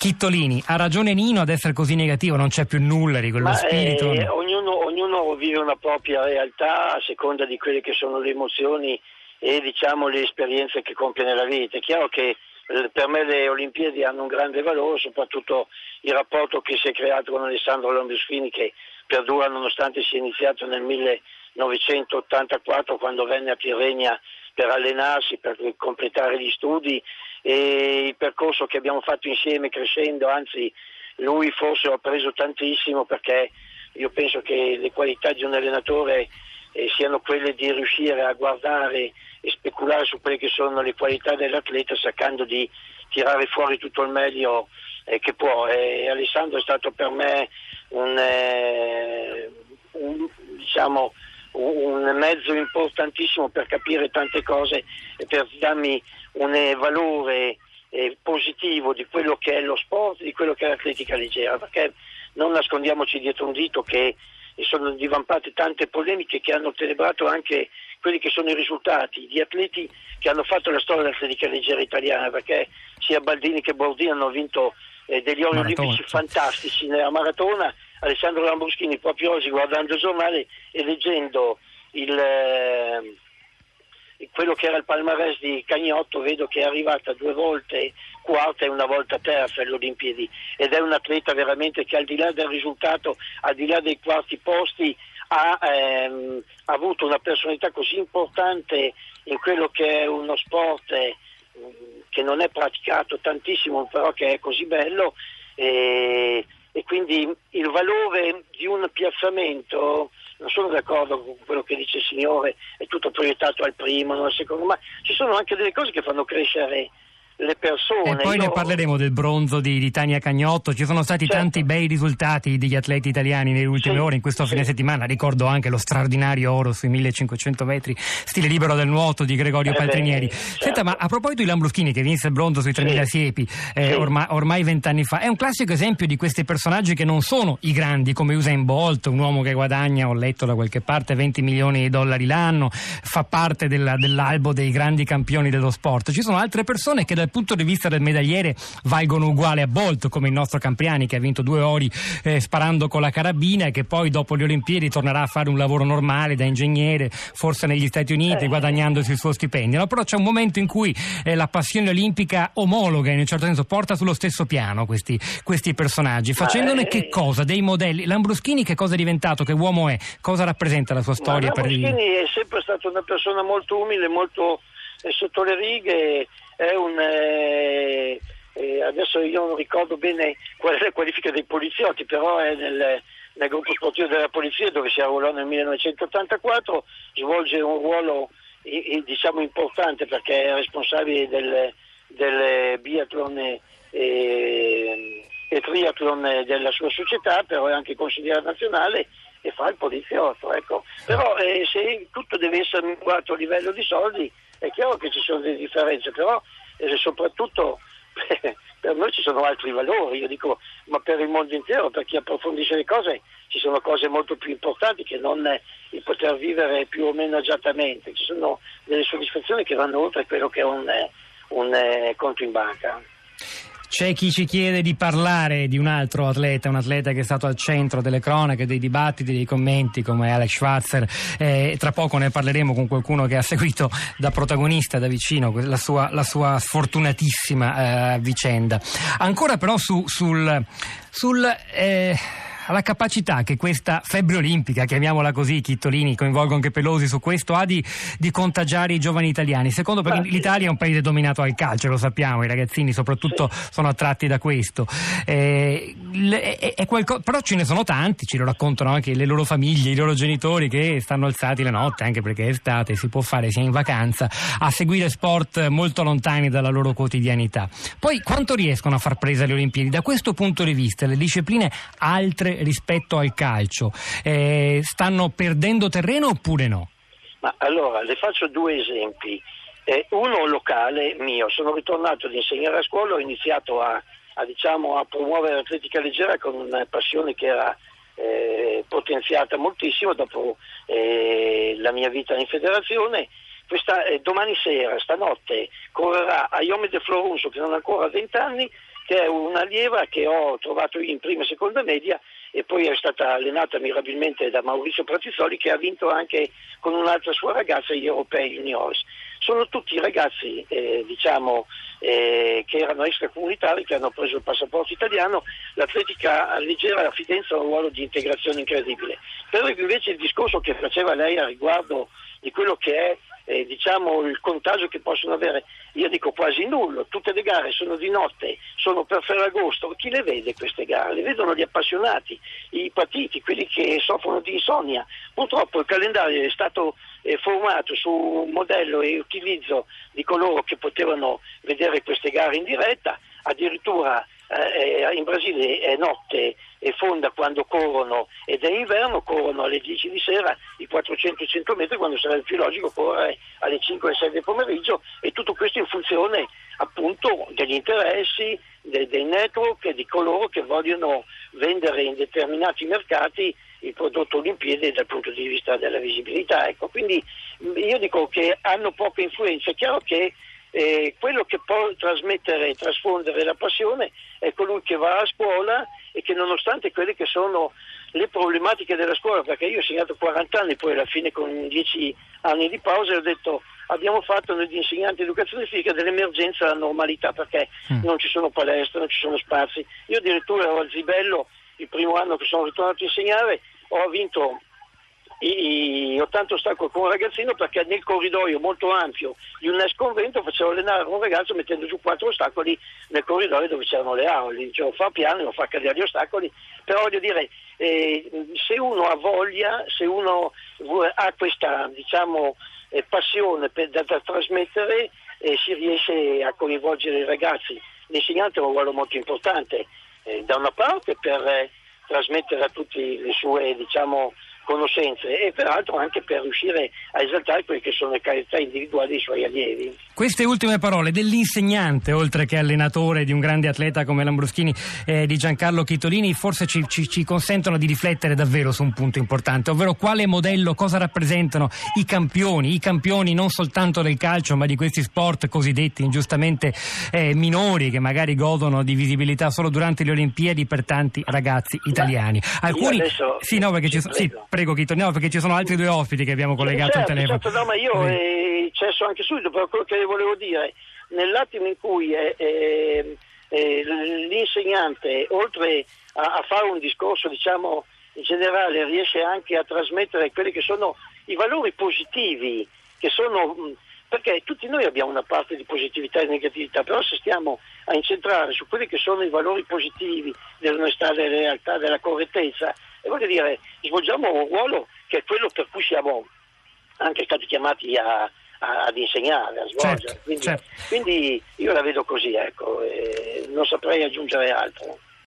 Chitolini, ha ragione Nino ad essere così negativo, non c'è più nulla di quello spirito. Ognuno vive una propria realtà a seconda di quelle che sono le emozioni e diciamo le esperienze che compie nella vita. È chiaro che per me le Olimpiadi hanno un grande valore, soprattutto il rapporto che si è creato con Alessandro Lombiusfini, che perdura nonostante sia iniziato nel 1984 quando venne a Tirrenia per allenarsi, per completare gli studi, e il percorso che abbiamo fatto insieme crescendo, anzi lui forse ho appreso tantissimo, perché io penso che le qualità di un allenatore siano quelle di riuscire a guardare e speculare su quelle che sono le qualità dell'atleta, cercando di tirare fuori tutto il meglio che può. Alessandro è stato per me un mezzo importantissimo per capire tante cose e per darmi un valore positivo di quello che è lo sport, di quello che è l'atletica leggera, perché non nascondiamoci dietro un dito che sono divampate tante polemiche che hanno celebrato anche quelli che sono i risultati di atleti che hanno fatto la storia dell'atletica leggera italiana, perché sia Baldini che Bordini hanno vinto degli ori olimpici fantastici nella maratona. Alessandro Lambruschini proprio oggi, guardando il giornale e leggendo quello che era il palmarès di Cagnotto, vedo che è arrivata 2 volte quarta e 1 volta terza alle Olimpiadi, ed è un atleta veramente che al di là del risultato, al di là dei quarti posti, ha avuto una personalità così importante in quello che è uno sport che non è praticato tantissimo, però che è così bello, e quindi il valore di un piazzamento, non sono d'accordo con quello che dice il signore, è tutto proiettato al primo, non al secondo, ma ci sono anche delle cose che fanno crescere le persone. E poi ne parleremo del bronzo di Tania Cagnotto. Ci sono stati tanti bei risultati degli atleti italiani nelle ultime ore, in questo fine settimana. Ricordo anche lo straordinario oro sui 1500 metri stile libero del nuoto di Gregorio Paltrinieri. Senta, ma a proposito di Lambruschini, che vinse il bronzo sui 3000 siepi ormai 20 anni fa, è un classico esempio di questi personaggi che non sono i grandi come Usain Bolt, un uomo che guadagna, ho letto da qualche parte, $20 milioni l'anno, fa parte dell'albo dei grandi campioni dello sport. Ci sono altre persone che dal punto di vista del medagliere valgono uguale a Bolt, come il nostro Campriani, che ha vinto 2 ori sparando con la carabina e che poi dopo le Olimpiadi tornerà a fare un lavoro normale da ingegnere, forse negli Stati Uniti, guadagnandosi il suo stipendio. No, però c'è un momento in cui la passione olimpica omologa, in un certo senso porta sullo stesso piano questi personaggi, facendone che cosa? Dei modelli. Lambruschini che cosa è diventato? Che uomo è? Cosa rappresenta la sua storia? Lambruschini è sempre stato una persona molto umile, molto sotto le righe. È adesso io non ricordo bene qual è la qualifica dei poliziotti, però è nel gruppo sportivo della polizia, dove si arruolò nel 1984, svolge un ruolo diciamo importante, perché è responsabile del biathlon e triathlon della sua società, però è anche consigliere nazionale e fa il poliziotto, ecco. Però se tutto deve essere misurato a livello di soldi, è chiaro che ci sono delle differenze, però soprattutto per noi ci sono altri valori, io dico, ma per il mondo intero, per chi approfondisce le cose, ci sono cose molto più importanti che non il poter vivere più o meno agiatamente. Ci sono delle soddisfazioni che vanno oltre quello che è un conto in banca. C'è chi ci chiede di parlare di un altro atleta, un atleta che è stato al centro delle cronache, dei dibattiti, dei commenti, come Alex Schwarzer. Tra poco ne parleremo con qualcuno che ha seguito da protagonista, da vicino, la sua sfortunatissima vicenda. Ancora però alla capacità che questa febbre olimpica, chiamiamola così, Chitolini, coinvolgo anche Pelosi su questo, ha di contagiare i giovani italiani. Secondo, perché l'Italia è un paese dominato dal calcio, lo sappiamo, i ragazzini soprattutto sono attratti da questo. Però ce ne sono tanti, ce lo raccontano anche le loro famiglie, i loro genitori, che stanno alzati la notte, anche perché è estate, si può fare, si è in vacanza, a seguire sport molto lontani dalla loro quotidianità. Poi quanto riescono a far presa le Olimpiadi? Da questo punto di vista le discipline altre rispetto al calcio stanno perdendo terreno oppure no? Ma allora le faccio 2 esempi, uno locale mio. Sono ritornato ad insegnare a scuola, ho iniziato a promuovere l'atletica leggera con una passione che era potenziata moltissimo dopo la mia vita in federazione. Domani sera, stanotte, correrà Ayome de Florunso, che non ha ancora 20 anni, che è un'allieva che ho trovato in prima e seconda media e poi è stata allenata mirabilmente da Maurizio Pratizzoli, che ha vinto anche con un'altra sua ragazza gli europei juniores. Sono tutti ragazzi che erano extracomunitari, che hanno preso il passaporto italiano. L'atletica leggera a Fidenza ha un ruolo di integrazione incredibile. Però invece il discorso che faceva lei a riguardo di quello che è il contagio che possono avere, io dico quasi nullo. Tutte le gare sono di notte, sono per Ferragosto. Chi le vede queste gare? Le vedono gli appassionati, i patiti, quelli che soffrono di insonnia. Purtroppo il calendario è stato formato su un modello e utilizzo di coloro che potevano vedere queste gare in diretta. Addirittura in Brasile è notte e fonda quando corrono, ed è inverno, corrono alle 10 di sera i 400-100 metri quando sarebbe più logico correre alle 5 e 6 del pomeriggio, e tutto questo in funzione appunto degli interessi, dei network e di coloro che vogliono vendere in determinati mercati il prodotto Olimpiade dal punto di vista della visibilità. Ecco, quindi io dico che hanno poca influenza. È chiaro che quello che può trasmettere e trasfondere la passione è colui che va a scuola e che, nonostante quelle che sono le problematiche della scuola, perché io ho insegnato 40 anni, poi alla fine con 10 anni di pausa ho detto abbiamo fatto noi insegnanti di educazione fisica dell'emergenza alla normalità, perché non ci sono palestre, non ci sono spazi. Io addirittura ero al Zibello il primo anno che sono ritornato a insegnare, ho vinto i 80 ostacoli con un ragazzino perché nel corridoio molto ampio di un ex convento facevo allenare un ragazzo mettendo giù 4 ostacoli nel corridoio dove c'erano le aule. Dicevo, fa piano, non fa cadere gli ostacoli. Però voglio dire, se uno ha voglia, se uno ha questa passione da trasmettere, si riesce a coinvolgere i ragazzi. L'insegnante ha un ruolo molto importante, da una parte per trasmettere a tutti le sue conoscenze, e peraltro anche per riuscire a esaltare quelle che sono le qualità individuali dei suoi allievi. Queste ultime parole dell'insegnante, oltre che allenatore di un grande atleta come Lambruschini, di Giancarlo Chitolini, forse ci consentono di riflettere davvero su un punto importante, ovvero quale modello, cosa rappresentano i campioni non soltanto del calcio ma di questi sport cosiddetti ingiustamente minori, che magari godono di visibilità solo durante le Olimpiadi per tanti ragazzi italiani. Alcuni adesso, sì, no, perché ci sono, sì, prego che torniamo, perché ci sono altri due ospiti che abbiamo collegato al telefono. Certo, no, ma io cesso anche subito, però quello che volevo dire, nell'attimo in cui l'insegnante, oltre a fare un discorso in generale, riesce anche a trasmettere quelli che sono i valori positivi, che sono, perché tutti noi abbiamo una parte di positività e negatività, però se stiamo a incentrare su quelli che sono i valori positivi dell'onestà, della realtà, della correttezza, e voglio dire, svolgiamo un ruolo che è quello per cui siamo anche stati chiamati ad insegnare, a svolgere. Certo, quindi io la vedo così, ecco, e non saprei aggiungere altro.